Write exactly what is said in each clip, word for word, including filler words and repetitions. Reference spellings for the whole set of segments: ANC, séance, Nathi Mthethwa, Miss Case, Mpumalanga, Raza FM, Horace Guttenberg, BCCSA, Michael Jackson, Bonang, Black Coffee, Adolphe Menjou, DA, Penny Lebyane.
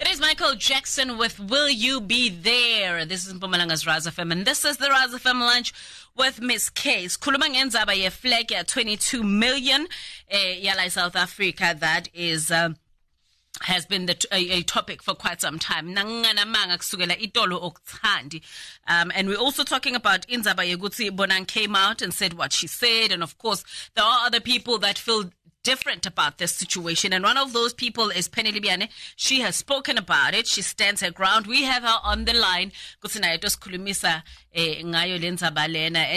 It is Michael Jackson with Will You Be There. This is Mpumalanga's Raza F M, and this is the Raza F M Lunch with Miss Case. Kulumang enzaba ye flag at twenty-two million. Yala South Africa, that is... Uh, has been the, a, a topic for quite some time. Um, and we're also talking about Inzaba Yeguti. Bonang came out and said what she said. And of course, there are other people that feel different about this situation. And one of those people is Penny Lebyane. She has spoken about it. She stands her ground. We have her on the line. And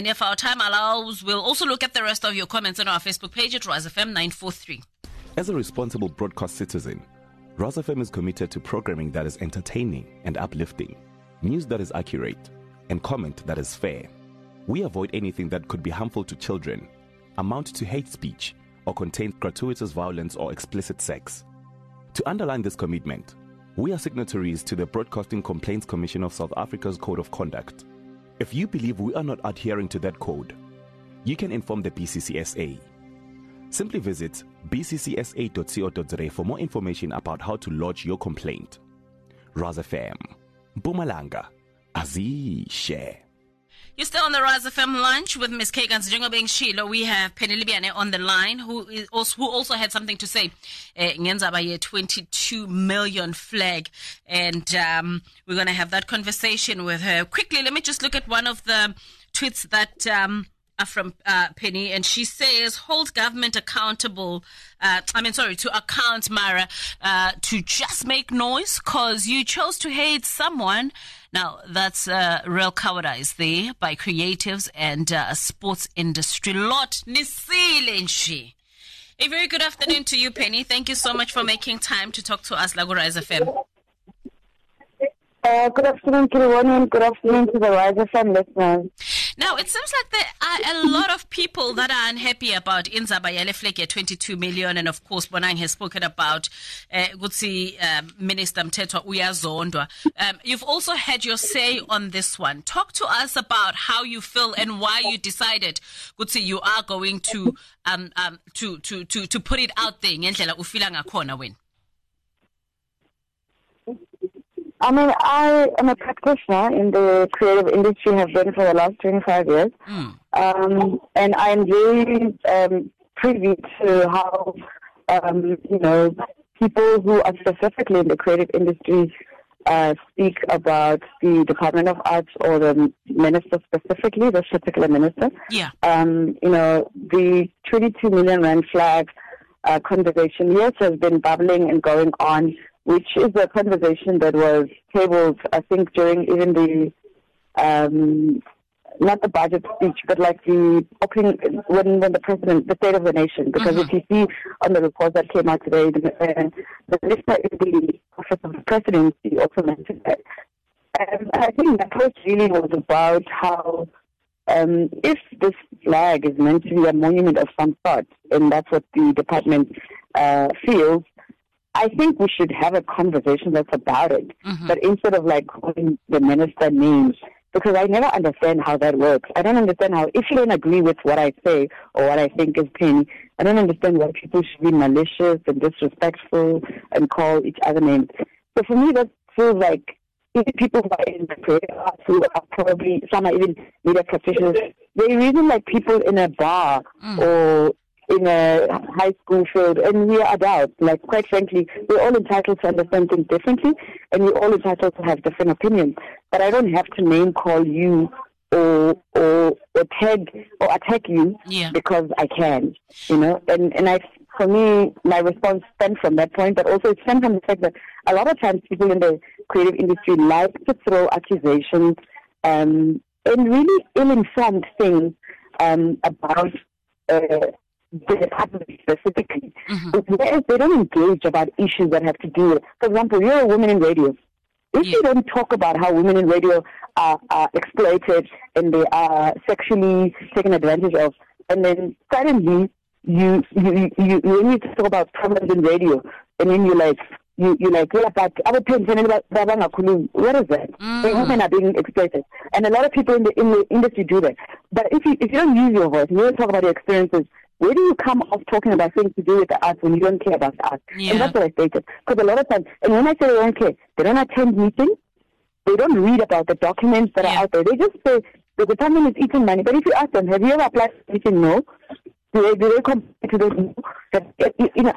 if our time allows, we'll also look at the rest of your comments on our Facebook page at Raza F M nine four three. As a responsible broadcast citizen, Raza F M is committed to programming that is entertaining and uplifting, news that is accurate, and comment that is fair. We avoid anything that could be harmful to children, amount to hate speech, or contain gratuitous violence or explicit sex. To underline this commitment, we are signatories to the Broadcasting Complaints Commission of South Africa's Code of Conduct. If you believe we are not adhering to that code, you can inform the B C C S A. Simply visit b c c s a dot co dot z a for more information about how to lodge your complaint. Raza F M, Mpumalanga, Azishe. You're still on the Raza F M Lunch with Miss Kagan's Jingo Beng Shilo. We have Penny Lebyane on the line, who is also, who also had something to say. Ngenzaba uh, twenty-two million flag, and um, we're going to have that conversation with her. Quickly, let me just look at one of the tweets that... Um, from uh, Penny, and she says, hold government accountable, uh, I mean, sorry, to account, Mara, uh, to just make noise because you chose to hate someone. Now, that's uh, real cowardice there by creatives and uh, sports industry. Lot Nisilenshi. A very good afternoon to you, Penny. Thank you so much for making time to talk to us, Lago Rise F M. Uh, good afternoon, Kirwani, and good afternoon to the Rise F M listeners. Now, it seems like there are a lot of people that are unhappy about Inzaba Yalefleke, twenty-two million, and of course, Bonang has spoken about uh, Gutsi uh, Minister Mthethwa Uyazondwa. Um, you've also had your say on this one. Talk to us about how you feel and why you decided, Gutsi, you are going to um, um, to, to, to, to put it out there. I mean, I am a practitioner in the creative industry, have been for the last twenty-five years. Mm. Um, and I'm very um, privy to how, um, you know, people who are specifically in the creative industry uh, speak about the Department of Arts or the minister specifically, the particular minister. Yeah. Um, you know, the twenty-two million rand flag uh, conversation, yes, has been bubbling and going on, which is a conversation that was tabled, I think, during even the, um, not the budget speech, but like the opening, when, when the president, the state of the nation, because mm-hmm. if you see on the report that came out today, the, uh, the minister in the office of the presidency also mentioned that. Um, I think the post really was about how, um, if this flag is meant to be a monument of some sort, and that's what the department uh, feels, I think we should have a conversation that's about it, mm-hmm. but instead of like calling the minister names, because I never understand how that works. I don't understand how, if you don't agree with what I say or what I think is Penny, I don't understand why people should be malicious and disrespectful and call each other names. So for me, that feels like even people who are in the creative arts, who are probably, some are even media practitioners, they reason like people in a bar mm. or in a high school field, and we are adults. Like, quite frankly, we're all entitled to understand things differently, and we're all entitled to have different opinions. But I don't have to name call you or or, or tag or attack you yeah. because I can, you know. And and I, for me, my response stemmed from that point, but also it stemmed from the fact that a lot of times people in the creative industry like to throw accusations um, and really ill-informed things um, about. Uh, The department specifically, mm-hmm. they don't engage about issues that have to do with, for example, you're a woman in radio. If yeah. you don't talk about how women in radio are, are exploited and they are sexually taken advantage of, and then suddenly you you you, you need to talk about problems in radio, and then you like you you like well, but other things, what is that? Mm. Women are being exploited, and a lot of people in the in the industry do that. But if you if you don't use your voice, you don't talk about your experiences. Where do you come off talking about things to do with the arts when you don't care about the arts? Yeah. And that's what I stated. Because a lot of times, and when I say they don't care, they don't attend meetings, they don't read about the documents that yeah. are out there. They just say that the government is eating money. But if you ask them, have you ever applied for anything? No. Do they, do they compare to those? You know,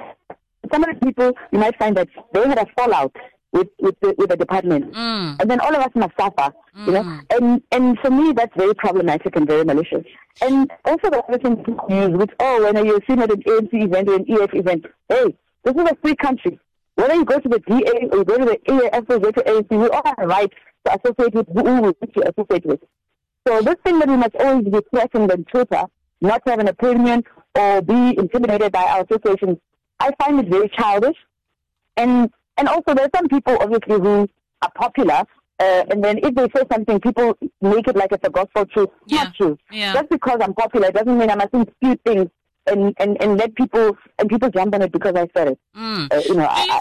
some of the people, you might find that they had a fallout with with the, with the department, mm. and then all of us must suffer, mm. you know. And and for me, that's very problematic and very malicious. And also the other thing people use, which oh, when you're seen at an A N C event or an E F event, hey, this is a free country. Whether you go to the D A or you go to the E F or go to A N C, we all have a right to associate with who we wish to associate with. So this thing that we must always be threatened and Twitter, not to have an opinion or be intimidated by our associations, I find it very childish. And and also there are some people, obviously, who are popular, uh, and then if they say something, people make it like it's a gospel truth. Yeah. Not true. Yeah. Just because I'm popular doesn't mean I mustn't spew things and, and, and let people, and people jump on it because I said it. Mm. Uh, you know, I, I,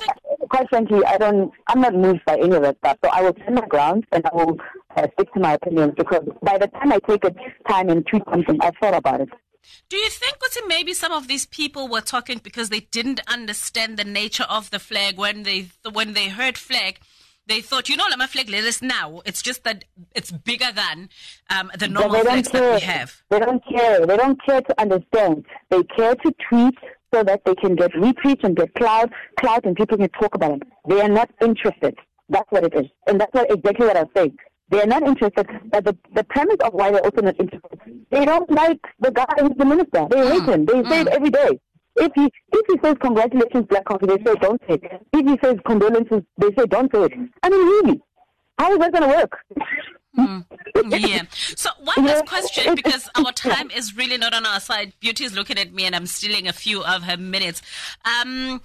quite frankly, I don't, I'm not moved by any of that stuff. So I will stand my ground and I will uh, stick to my opinions, because by the time I take a time and tweet something, I've thought about it. Do you think maybe some of these people were talking because they didn't understand the nature of the flag? When they when they heard flag, they thought, you know, my flag, let us now. It's just that it's bigger than um, the normal flags that we have. They don't care. They don't care to understand. They care to tweet so that they can get retweets and get clout, clout, and people can talk about it. They are not interested. That's what it is. And that's what, exactly what I think. They're not interested. But the, the premise of why they're also not interested, they don't like the guy who's the minister. They hate mm. him. They mm. say it every day. If he if he says congratulations, Black Coffee, they say don't say it. If he says condolences, they say don't say it. I mean, really, how is that going to work? Mm. Yeah. So one last question, because our time is really not on our side. Beauty is looking at me and I'm stealing a few of her minutes. Um,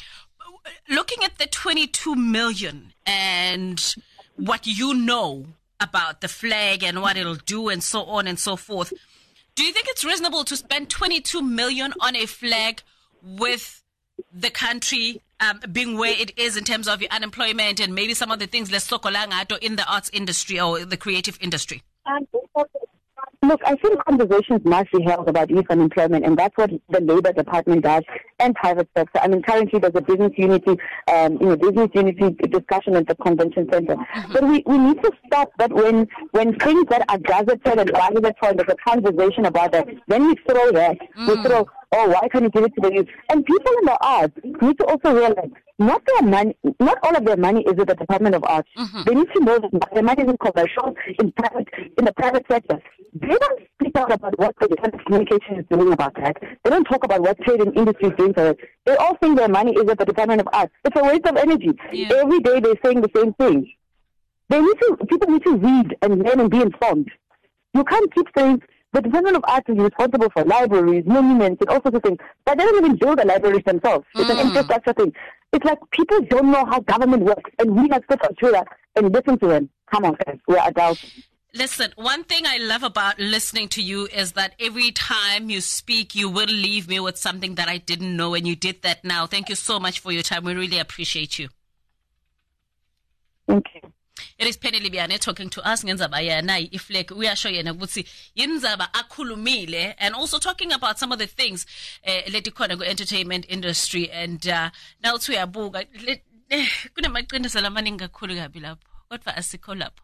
looking at the twenty-two million and what you know about the flag and what it'll do and so on and so forth, do you think it's reasonable to spend twenty-two million on a flag with the country um, being where it is in terms of your unemployment and maybe some of the things less sokolangato in the arts industry or the creative industry? Look, I think conversations must be held about youth unemployment, and that's what the Labour Department does, and private sector. I mean, currently there's a business unity, um, you know, business unity discussion at the convention centre. Mm-hmm. But we, we need to stop that when when things that are gazetted and gazetted for, there's a conversation about that. Then we throw that, mm. we throw, oh, why can't you give it to the youth? And people in the arts need to also realize not their money, not all of their money is with the Department of Arts. Mm-hmm. They need to know that their money is in commercial, in private, in the private sector. They don't speak out about what the Department of Communication is doing about that. They don't talk about what trade and industry is doing for it. They all think their money is at the Department of Arts. It's a waste of energy. Yeah. Every day they're saying the same thing. They need to, people need to read and learn and be informed. You can't keep saying the Department of Arts is responsible for libraries, monuments, and all sorts of things, but they don't even build the libraries themselves. It's mm. an infrastructure thing. It's like people don't know how government works, and we must sit on Twitter and listen to them. Come on, guys, we're adults. Listen, one thing I love about listening to you is that every time you speak, you will leave me with something that I didn't know, and you did that now. Thank you so much for your time. We really appreciate you. Thank you. It is Penny Lebyane talking to us. We are showing akulumile, and also talking about some of the things uh, let the Konago entertainment industry, and uh, now to yabuga kuna maqinisela amaningi kakhulu kabi lapho kodwa asikho lapho.